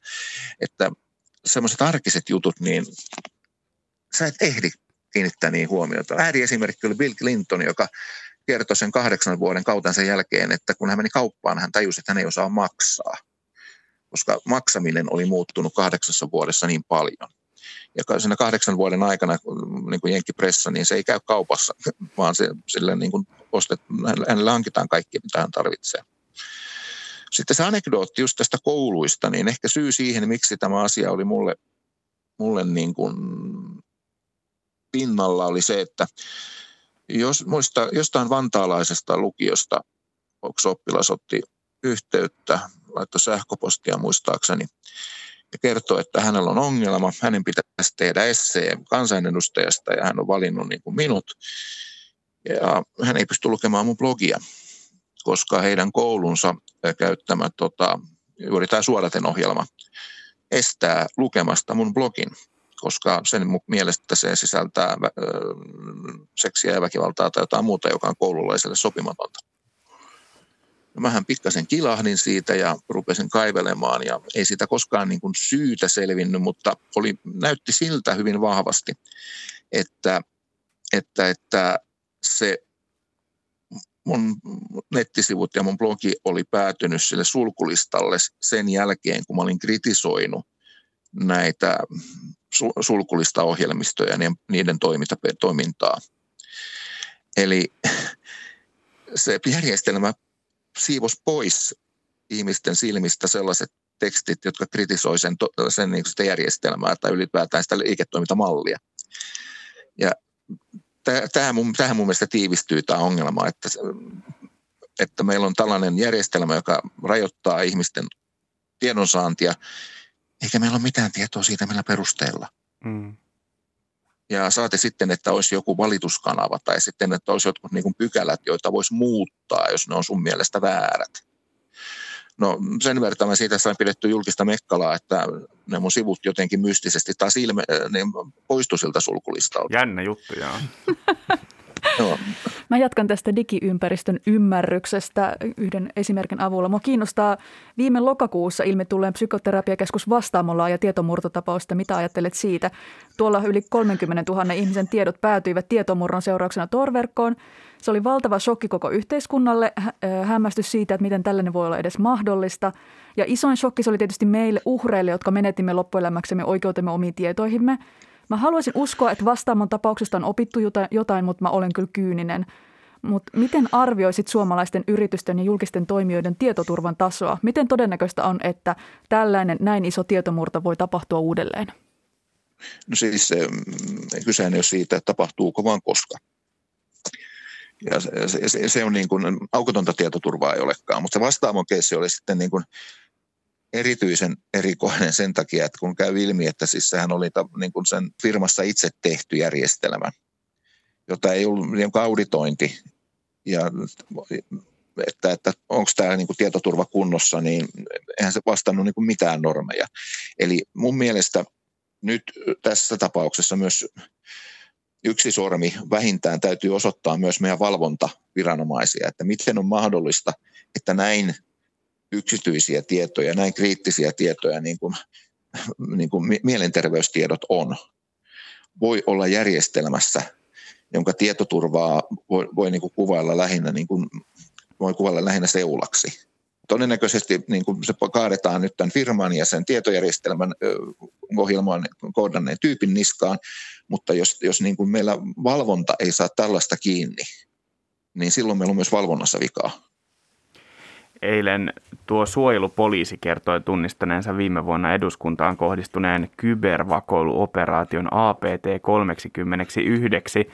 että sellaiset arkiset jutut, niin sä et ehdi kiinnittää niin huomiota. Ääriesimerkki oli Bill Clinton, joka kertoi sen 8 vuoden kautensa jälkeen, että kun hän meni kauppaan, hän tajusi, että hän ei osaa maksaa, koska maksaminen oli muuttunut 8 vuodessa niin paljon. Ja siinä 8 vuoden aikana, niin kuin jenkkipressa, niin se ei käy kaupassa, vaan sillä niin kuin hänelle hankitaan kaikki, mitä hän tarvitsee. Sitten se anekdootti just tästä kouluista, niin ehkä syy siihen, miksi tämä asia oli mulle niin kuin pinnalla, oli se, että jos muista, jostain vantaalaisesta lukiosta oppilas otti yhteyttä, laittoi sähköpostia muistaakseni, ja kertoi, että hänellä on ongelma, hänen pitäisi tehdä essee kansanedustajasta ja hän on valinnut niin kuin minut. Ja hän ei pysty lukemaan mun blogia, koska heidän koulunsa käyttämä juuri tämä suodatenohjelma estää lukemasta mun blogin, koska sen mielestä se sisältää seksiä ja väkivaltaa tai jotain muuta, joka on koululaiselle sopimatonta. No, mähän pikkasen kilahdin siitä ja rupesin kaivelemaan ja ei siitä koskaan niin kuin syytä selvinnyt, mutta näytti siltä hyvin vahvasti, että se mun nettisivut ja mun blogi oli päätynyt sille sulkulistalle sen jälkeen, kun mä olin kritisoinut näitä sulkulistaohjelmistoja ja niiden toimintaa. Eli se järjestelmä siivosi pois ihmisten silmistä sellaiset tekstit, jotka kritisoi sen niin kuin sitä järjestelmää tai ylipäätään sitä liiketoimintamallia. Ja tähän mun mielestä tiivistyy tämä ongelma, että meillä on tällainen järjestelmä, joka rajoittaa ihmisten tiedonsaantia, eikä meillä ole mitään tietoa siitä, millä perusteella. Mm. Ja saate sitten, että olisi joku valituskanava tai sitten, että olisi jotkut niin kuin pykälät, joita voisi muuttaa, jos ne on sun mielestä väärät. No sen verran mä siitä sain pidetty julkista mekkalaa, että ne mun sivut jotenkin mystisesti taas poistui siltä sulkulistalta. Jännä juttu, joo. No. Mä jatkan tästä digiympäristön ymmärryksestä yhden esimerkin avulla. Mua kiinnostaa viime lokakuussa ilmi tulleen Psykoterapiakeskus Vastaamolaa ja tietomurtotapausta. Mitä ajattelet siitä? Tuolla yli 30 000 ihmisen tiedot päätyivät tietomurron seurauksena torverkkoon. Se oli valtava shokki koko yhteiskunnalle, hämmästys siitä, että miten tällainen voi olla edes mahdollista. Ja isoin shokki se oli tietysti meille uhreille, jotka menetimme loppuelämäksemme oikeutemme omiin tietoihimme. Mä haluaisin uskoa, että Vastaamon tapauksesta on opittu jotain, mutta mä olen kyllä kyyninen. Mutta miten arvioisit suomalaisten yritysten ja julkisten toimijoiden tietoturvan tasoa? Miten todennäköistä on, että tällainen näin iso tietomurto voi tapahtua uudelleen? No siis kysehän ei ole siitä, että tapahtuuko vaan koska. Ja se on niin kuin, aukotonta tietoturvaa ei olekaan, mutta se Vastaamon keissi oli sitten niin kuin erityisen erikoinen sen takia, että kun käy ilmi, että siis sehän oli niin kuin sen firmassa itse tehty järjestelmä, jota ei ollut niin kuin auditointi, ja että onko tämä niin kuin tietoturva kunnossa, niin eihän se vastannut niin kuin mitään normeja. Eli mun mielestä nyt tässä tapauksessa myös yksi sormi vähintään täytyy osoittaa myös meidän valvontaviranomaisia, että miten on mahdollista, että näin yksityisiä tietoja, näin kriittisiä tietoja, niin kuin mielenterveystiedot on, voi olla järjestelmässä, jonka tietoturvaa voi niin kuin kuvailla lähinnä, seulaksi. Todennäköisesti niin kuin se kaadetaan nyt tämän firman ja sen tietojärjestelmän ohjelmaan koodanneen tyypin niskaan, mutta jos niin kuin meillä valvonta ei saa tällaista kiinni, niin silloin meillä on myös valvonnassa vikaa. Eilen tuo suojelupoliisi kertoi tunnistaneensa viime vuonna eduskuntaan kohdistuneen kybervakoiluoperaation APT-39.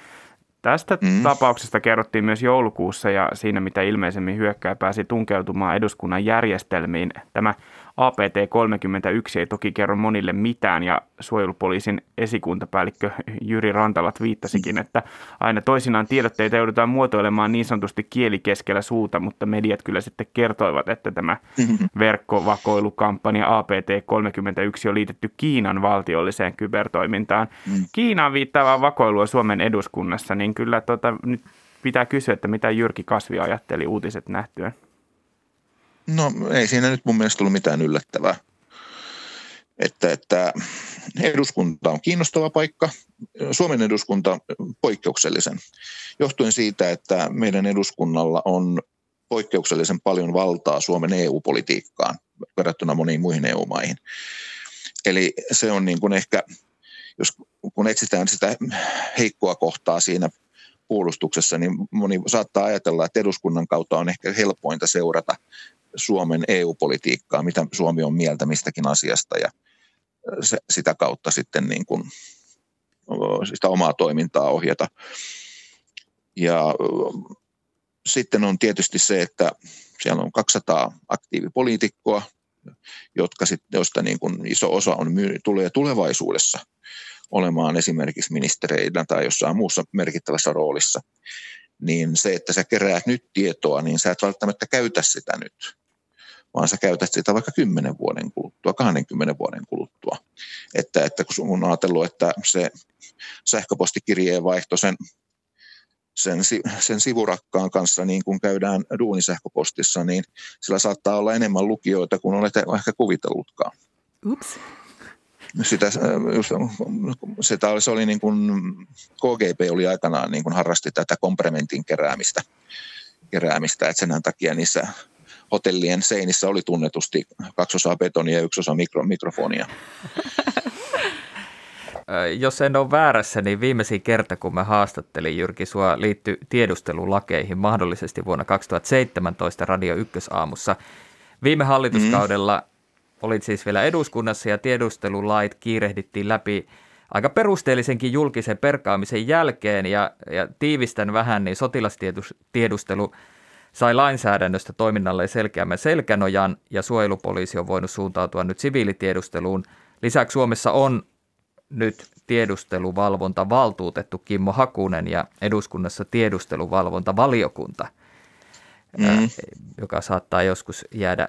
Tästä tapauksesta kerrottiin myös joulukuussa ja siinä mitä ilmeisemmin hyökkääjä pääsi tunkeutumaan eduskunnan järjestelmiin. Tämä APT-39 ei toki kerro monille mitään ja suojelupoliisin esikuntapäällikkö Jyri Rantalat viittasikin, että aina toisinaan tiedotteita joudutaan muotoilemaan niin sanotusti kieli keskellä suuta, mutta mediat kyllä sitten kertoivat, että tämä verkkovakoilukampanja APT-39 on liitetty Kiinan valtiolliseen kybertoimintaan. Kiinaan viittaavaa vakoilua Suomen eduskunnassa, niin kyllä nyt pitää kysyä, että mitä Jyrki Kasvi ajatteli uutiset nähtyään. No ei siinä nyt mun mielestä tullut mitään yllättävää, että eduskunta on kiinnostava paikka, Suomen eduskunta poikkeuksellisen, johtuen siitä, että meidän eduskunnalla on poikkeuksellisen paljon valtaa Suomen EU-politiikkaan verrattuna moniin muihin EU-maihin. Eli se on niin kuin ehkä, kun etsitään sitä heikkoa kohtaa siinä puolustuksessa, niin moni saattaa ajatella, että eduskunnan kautta on ehkä helpointa seurata Suomen EU-politiikkaa, mitä Suomi on mieltä mistäkin asiasta ja sitä kautta sitten niin kuin sitä omaa toimintaa ohjata. Ja sitten on tietysti se, että siellä on 200 aktiivipoliitikkoa, joista niin kuin iso osa tulee tulevaisuudessa olemaan esimerkiksi ministereinä tai jossain muussa merkittävässä roolissa, niin se, että sä keräät nyt tietoa, niin sä et välttämättä käytä sitä nyt, vaan sä käytät sitä vaikka 10 vuoden kuluttua, 20 vuoden kuluttua. Että kun on ajatellut, että se sähköpostikirjeen vaihto sen sivurakkaan kanssa, niin kun käydään duunisähköpostissa, niin sillä saattaa olla enemmän lukijoita kuin olet ehkä kuvitellutkaan. Ups. Se oli niin kuin, KGB oli aikanaan niin kuin harrasti tätä komplimentin keräämistä, että sen takia niissä hotellien seinissä oli tunnetusti 2 osaa betonia ja 1 osa mikrofonia. Jos en ole väärässä, niin viimeisin kerta, kun mä haastattelin Jyrki sua, liittyi tiedustelulakeihin mahdollisesti vuonna 2017 Radio 1-aamussa. Viime hallituskaudella olit siis vielä eduskunnassa ja tiedustelulait kiirehdittiin läpi aika perusteellisenkin julkisen perkaamisen jälkeen ja tiivistän vähän, niin sotilastiedustelu sai lainsäädännöstä toiminnalle selkeämmän selkänojan ja suojelupoliisi on voinut suuntautua nyt siviilitiedusteluun. Lisäksi Suomessa on nyt tiedusteluvalvontavaltuutettu Kimmo Hakunen ja eduskunnassa tiedusteluvalvontavaliokunta, joka saattaa joskus jäädä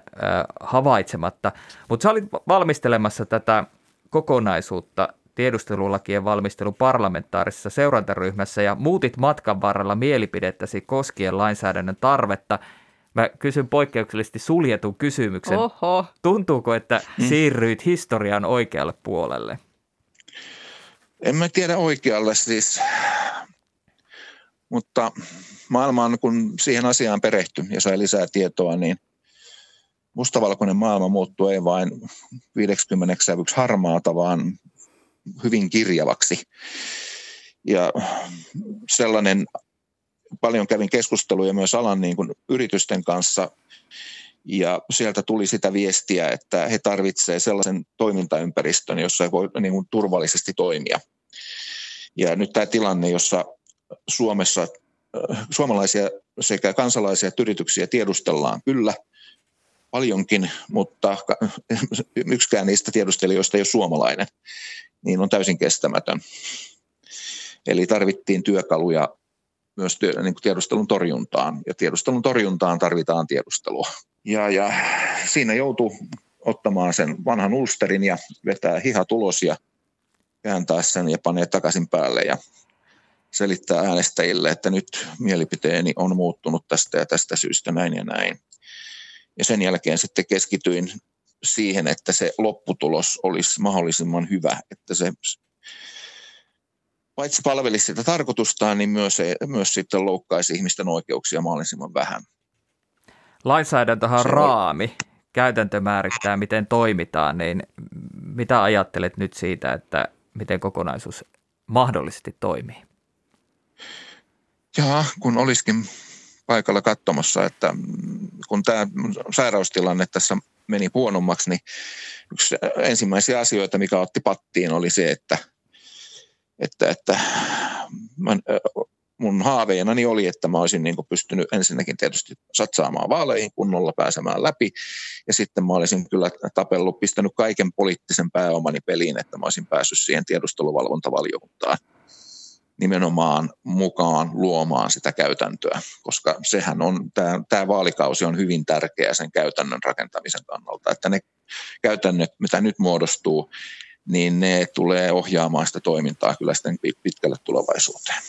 havaitsematta. Mutta sä olit valmistelemassa tätä kokonaisuutta tiedustelulakien valmistelun parlamentaarisessa seurantaryhmässä ja muutit matkan varrella mielipidettäsi koskien lainsäädännön tarvetta. Mä kysyn poikkeuksellisesti suljetun kysymyksen. Oho. Tuntuuko, että siirryit historian oikealle puolelle? En mä tiedä oikealle siis, mutta maailmaan, kun siihen asiaan perehtyi ja sai lisää tietoa, niin mustavalkoinen maailma muuttuu ei vain 50 sävyksi harmaata, vaan hyvin kirjavaksi. Ja sellainen, paljon kävin keskusteluja myös alan niin kuin yritysten kanssa, ja sieltä tuli sitä viestiä, että he tarvitsevat sellaisen toimintaympäristön, jossa voi niin kuin turvallisesti toimia. Ja nyt tämä tilanne, jossa Suomessa suomalaisia sekä kansalaisia että yrityksiä tiedustellaan kyllä paljonkin, mutta yksikään niistä tiedustelijoista ei ole suomalainen, niin on täysin kestämätön. Eli tarvittiin työkaluja myös tiedustelun torjuntaan, ja tiedustelun torjuntaan tarvitaan tiedustelua. Ja siinä joutuu ottamaan sen vanhan ulsterin ja vetää hihat ulos ja kääntää sen ja panee takaisin päälle ja selittää äänestäjille, että nyt mielipiteeni on muuttunut tästä ja tästä syystä näin ja näin. Ja sen jälkeen sitten keskityin siihen, että se lopputulos olisi mahdollisimman hyvä, että se paitsi palvelisi sitä tarkoitustaan, niin myös sitten loukkaisi ihmisten oikeuksia mahdollisimman vähän. Lainsäädäntöhän on raami. Käytäntö määrittää, miten toimitaan, niin mitä ajattelet nyt siitä, että miten kokonaisuus mahdollisesti toimii? Jaa, kun olisikin paikalla katsomassa, että kun tämä sairaustilanne tässä meni huonommaksi, niin yksi ensimmäisiä asioita, mikä otti pattiin, oli se, että mun haaveenani oli, että mä olisin niin kuin pystynyt ensinnäkin tietysti satsaamaan vaaleihin kunnolla, pääsemään läpi, ja sitten mä olisin kyllä tapellut, pistänyt kaiken poliittisen pääomani peliin, että mä olisin päässyt siihen tiedusteluvalvontavaliokuntaan nimenomaan mukaan luomaan sitä käytäntöä, koska sehän on, tämä vaalikausi on hyvin tärkeä sen käytännön rakentamisen kannalta, että ne käytännöt, mitä nyt muodostuu, niin ne tulee ohjaamaan sitä toimintaa kyllä sitten pitkälle tulevaisuuteen.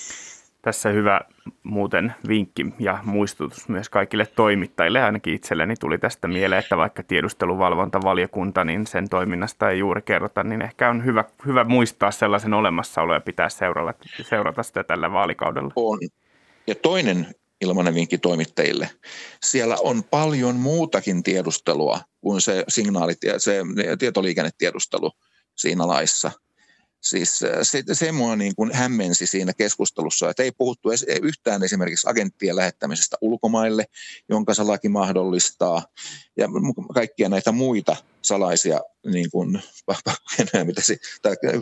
Tässä hyvä muuten vinkki ja muistutus myös kaikille toimittajille. Ainakin itselleni tuli tästä mieleen, että vaikka tiedusteluvalvontavaliokunta, niin sen toiminnasta ei juuri kerrota, niin ehkä on hyvä muistaa sellaisen olemassaolo ja pitää seurata sitä tällä vaalikaudella. On. Ja toinen ilmainen vinkki toimittajille. Siellä on paljon muutakin tiedustelua kuin se tietoliikennetiedustelu siinä laissa. Siis se mua niin kuin hämmensi siinä keskustelussa, että ei puhuttu yhtään esimerkiksi agenttien lähettämisestä ulkomaille, jonka se laki mahdollistaa, ja kaikkia näitä muita salaisia niin kuin,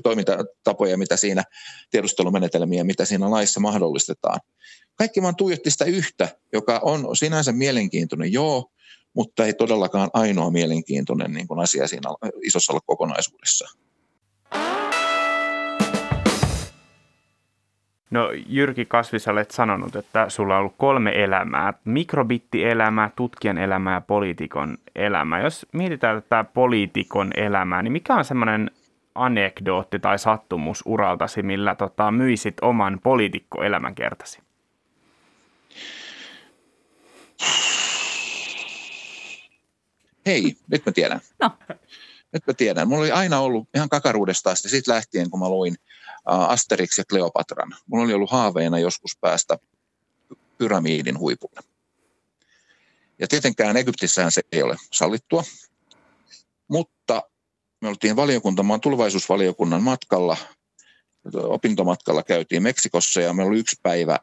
toimintatapoja, mitä siinä tiedustelumenetelmiä, mitä siinä laissa mahdollistetaan. Kaikki vaan tuijotti sitä yhtä, joka on sinänsä mielenkiintoinen, joo, mutta ei todellakaan ainoa mielenkiintoinen niin kuin asia siinä isossa kokonaisuudessa. No Jyrki Kasvi, sä olet sanonut, että sulla on ollut 3 elämää, mikrobittielämää, tutkijan elämää ja poliitikon elämää. Jos mietitään tätä poliitikon elämää, niin mikä on semmoinen anekdootti tai sattumus uraltasi, millä myisit oman poliitikkoelämän kertasi? Hei, nyt mä tiedän. No. Nyt mä tiedän. Mulla oli aina ollut ihan kakaruudesta asti siitä lähtien, kun mä luin Asterix ja Kleopatran. Mulla oli ollut haaveena joskus päästä pyramiidin huipulle. Ja tietenkään Egyptissähän se ei ole sallittua, mutta me oltiin tulevaisuusvaliokunnan matkalla, opintomatkalla käytiin Meksikossa ja meillä oli 1 päivä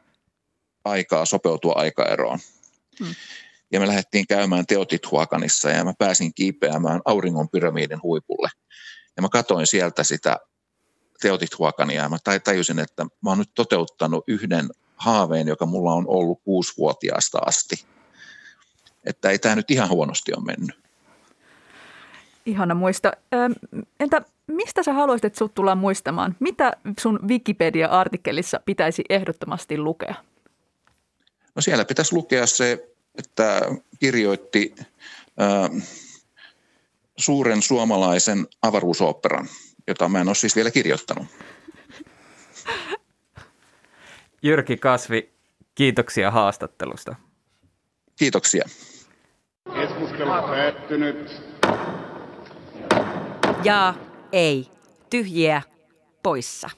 aikaa sopeutua aikaeroon. Ja me lähdettiin käymään Teotihuacanissa ja mä pääsin kiipeämään auringon pyramiidin huipulle. Ja mä katsoin sieltä sitä Teotihuacania ja mä tajusin, että mä oon nyt toteuttanut yhden haaveen, joka mulla on ollut 6-vuotiaasta asti. Että ei tää nyt ihan huonosti ole mennyt. Ihana muisto. Entä mistä sä haluaisit, että sut tullaan muistamaan? Mitä sun Wikipedia-artikkelissa pitäisi ehdottomasti lukea? No siellä pitäisi lukea se, että kirjoitti suuren suomalaisen avaruusoopperan, jota mä en ole siis vielä kirjoittanut. Jyrki Kasvi, kiitoksia haastattelusta. Kiitoksia. Keskustelu päättynyt. Jaa, ei, tyhjiä, poissa.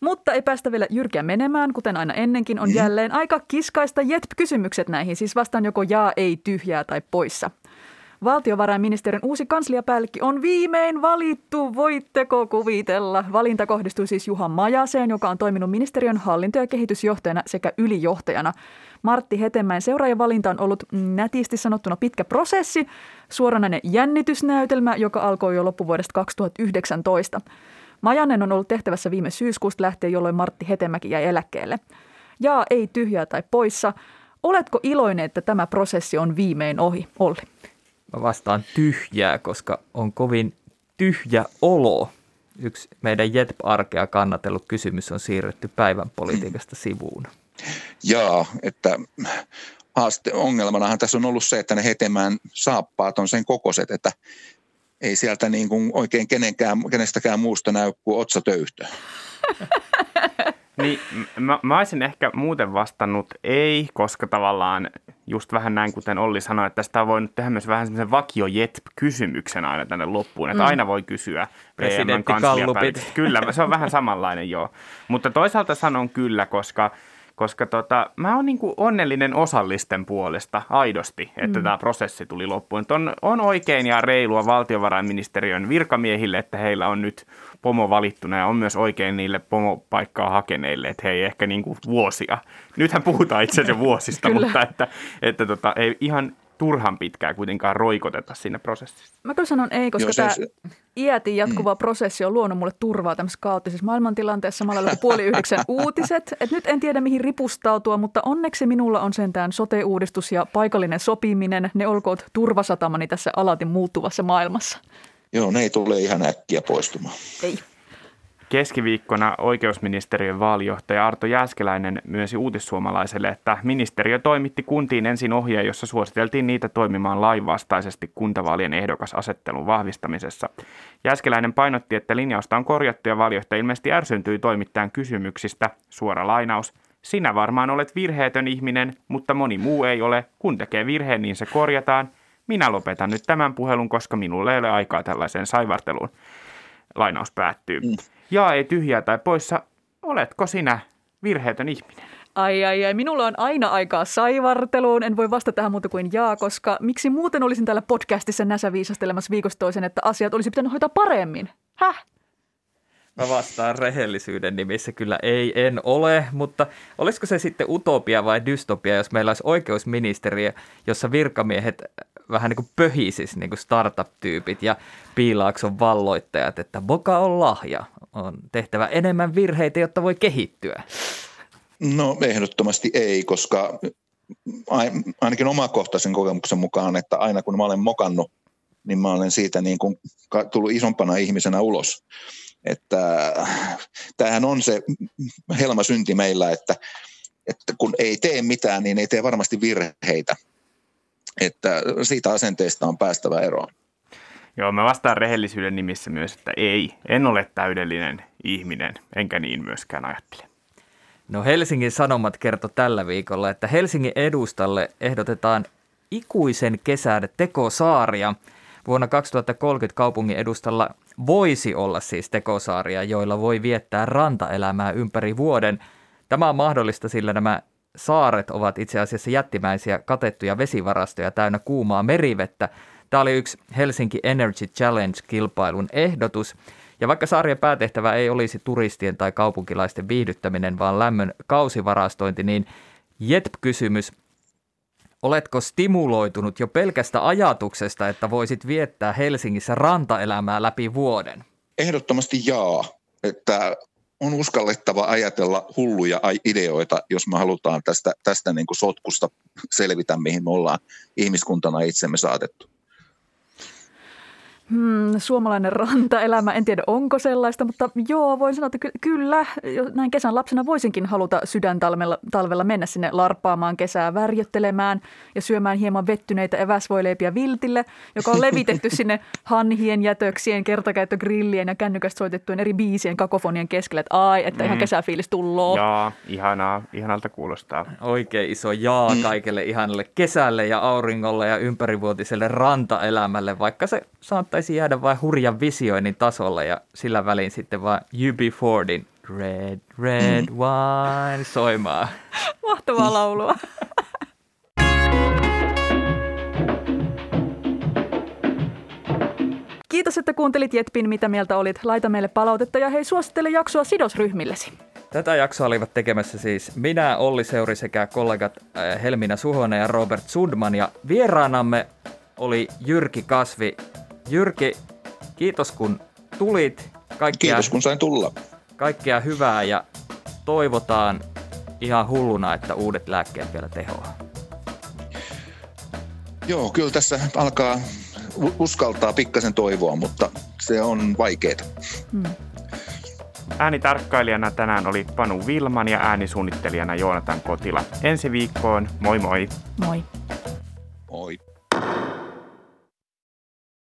Mutta ei päästä vielä Jyrkiä menemään, kuten aina ennenkin on jälleen aika kiskaista JETP-kysymykset näihin. Siis vastaan joko jaa, ei, tyhjää tai poissa. Valtiovarainministeriön uusi kansliapäällikkö on viimein valittu, voitteko kuvitella? Valinta kohdistui siis Juha Majaseen, joka on toiminut ministeriön hallinto- ja kehitysjohtajana sekä ylijohtajana. Martti Hetemäen seuraajan valinta on ollut nätisti sanottuna pitkä prosessi, suoranainen jännitysnäytelmä, joka alkoi jo loppuvuodesta 2019. Majanen on ollut tehtävässä viime syyskuusta lähtien, jolloin Martti Hetemäki jäi eläkkeelle. Jaa, ei, tyhjää tai poissa. Oletko iloinen, että tämä prosessi on viimein ohi, Olli? Mä vastaan tyhjää, koska on kovin tyhjä olo. Yksi meidän JETP-arkea kannatellut kysymys on siirretty päivän politiikasta sivuun. Jaa, että ongelmanahan tässä on ollut se, että ne Hetemään saappaat on sen kokoiset, että ei sieltä niin kuin oikein kenestäkään muusta näy kuin otsatöyhtö. Niin, mä olisin ehkä muuten vastannut ei, koska tavallaan just vähän näin, kuten Olli sanoi, että sitä on voinut tehdä myös vähän semmoisen vakio-JETP-kysymyksen aina tänne loppuun, että aina voi kysyä VM:n kansliapäälliköstä. Kyllä, se on vähän samanlainen, joo. Mutta toisaalta sanon kyllä, koska koska mä oon niin kuin onnellinen osallisten puolesta aidosti, että tämä prosessi tuli loppuun. On oikein ja reilua valtiovarainministeriön virkamiehille, että heillä on nyt pomo valittuna, ja on myös oikein niille pomopaikkaa hakeneille, että he ei ehkä niin kuin vuosia. Nythän puhutaan itse asiassa vuosista, mutta että ei ihan turhan pitkään kuitenkaan roikoteta siinä prosessissa. Mä kyllä sanon ei, koska tämä iätin jatkuva prosessi on luonut mulle turvaa tämmöisessä kaoottisessa maailmantilanteessa samalla lailla 8:30 uutiset. Et nyt en tiedä mihin ripustautua, mutta onneksi minulla on sentään sote-uudistus ja paikallinen sopiminen. Ne olkoot turvasatamani tässä alati muuttuvassa maailmassa. Joo, ne ei tule ihan äkkiä poistumaan. Ei. Keskiviikkona oikeusministeriön vaalijohtaja Arto Jäskeläinen myönsi Uutissuomalaiselle, että ministeriö toimitti kuntiin ensin ohjeen, jossa suositeltiin niitä toimimaan lainvastaisesti kuntavaalien ehdokasasettelun vahvistamisessa. Jäskeläinen painotti, että linjausta on korjattu ja vaalijohtaja ilmeisesti ärsyyntyi toimittajan kysymyksistä. Suora lainaus. Sinä varmaan olet virheetön ihminen, mutta moni muu ei ole. Kun tekee virheen, niin se korjataan. Minä lopetan nyt tämän puhelun, koska minulla ei ole aikaa tällaiseen saivarteluun. Lainaus päättyy. Jaa ei tyhjää tai poissa, oletko sinä virheetön ihminen? Ai, minulla on aina aikaa saivarteluun, en voi vastata tähän muuta kuin jaa, koska miksi muuten olisin täällä podcastissa näsäviisastelemassa viikosta toisen, että asiat olisi pitänyt hoitaa paremmin? Mä vastaan rehellisyyden nimissä kyllä en ole, mutta olisiko se sitten utopia vai dystopia, jos meillä olisi oikeusministeriö, jossa virkamiehet vähän niin kuin pöhisis niin kuin startup-tyypit ja Piilaakson valloittajat, että moka on lahja, on tehtävä enemmän virheitä, jotta voi kehittyä? No ehdottomasti ei, koska ainakin omakohtaisen kokemuksen mukaan, että aina kun mä olen mokannut, niin mä olen siitä niin kuin tullut isompana ihmisenä ulos. Että tämähän on se helmasynti meillä, että kun ei tee mitään, niin ei tee varmasti virheitä. Että siitä asenteesta on päästävä eroon. Joo, mä vastaan rehellisyyden nimissä myös, että ei, en ole täydellinen ihminen, enkä niin myöskään ajattele. No Helsingin Sanomat kertoi tällä viikolla, että Helsingin edustalle ehdotetaan ikuisen kesän tekosaaria. Vuonna 2030 kaupungin edustalla voisi olla siis tekosaaria, joilla voi viettää rantaelämää ympäri vuoden. Tämä on mahdollista, sillä nämä saaret ovat itse asiassa jättimäisiä katettuja vesivarastoja täynnä kuumaa merivettä. Tämä oli yksi Helsinki Energy Challenge-kilpailun ehdotus. Ja vaikka saarien päätehtävä ei olisi turistien tai kaupunkilaisten viihdyttäminen, vaan lämmön kausivarastointi, niin JETP-kysymys. Oletko stimuloitunut jo pelkästä ajatuksesta, että voisit viettää Helsingissä rantaelämää läpi vuoden? Ehdottomasti jaa, että on uskallettava ajatella hulluja ideoita, jos me halutaan tästä niin kuin sotkusta selvitä, mihin me ollaan ihmiskuntana itsemme saatettu. Suomalainen rantaelämä, en tiedä onko sellaista, mutta joo, voin sanoa, että kyllä, näin kesän lapsena voisinkin haluta sydäntalvella mennä sinne larppaamaan kesää, värjöttelemään ja syömään hieman vettyneitä eväsvoileipiä viltille, joka on levitetty sinne hanhien, jätöksien, kertakäyttögrillien ja kännykästä soitettujen eri biisien kakofonien keskellä, että ai, että ihan kesäfiilis tulloo. Jaa, ihanaa, ihanalta kuulostaa. Oikein iso jaa kaikelle ihanalle kesälle ja auringolle ja ympärivuotiselle rantaelämälle, vaikka se saattaa jäädä vain hurjan visioinnin tasolle ja sillä väliin sitten vaan UB40:n Red, Red Wine soimaa. Mahtavaa laulua. Kiitos, että kuuntelit JETPin Mitä mieltä olit. Laita meille palautetta ja hei, suosittele jaksoa sidosryhmillesi. Tätä jaksoa olivat tekemässä siis minä, Olli Seuri sekä kollegat Helmiina Suhonen ja Robert Sundman ja vieraanamme oli Jyrki Kasvi. Jyrki, kiitos kun tulit. Kiitos kun sain tulla. Kaikkea hyvää ja toivotaan ihan hulluna, että uudet lääkkeet vielä tehoaa. Joo, kyllä tässä alkaa uskaltaa pikkasen toivoa, mutta se on vaikeaa. Äänitarkkailijana tänään oli Panu Vilman ja äänisuunnittelijana Joonatan Kotila. Ensi viikkoon, moi moi. Moi. Moi.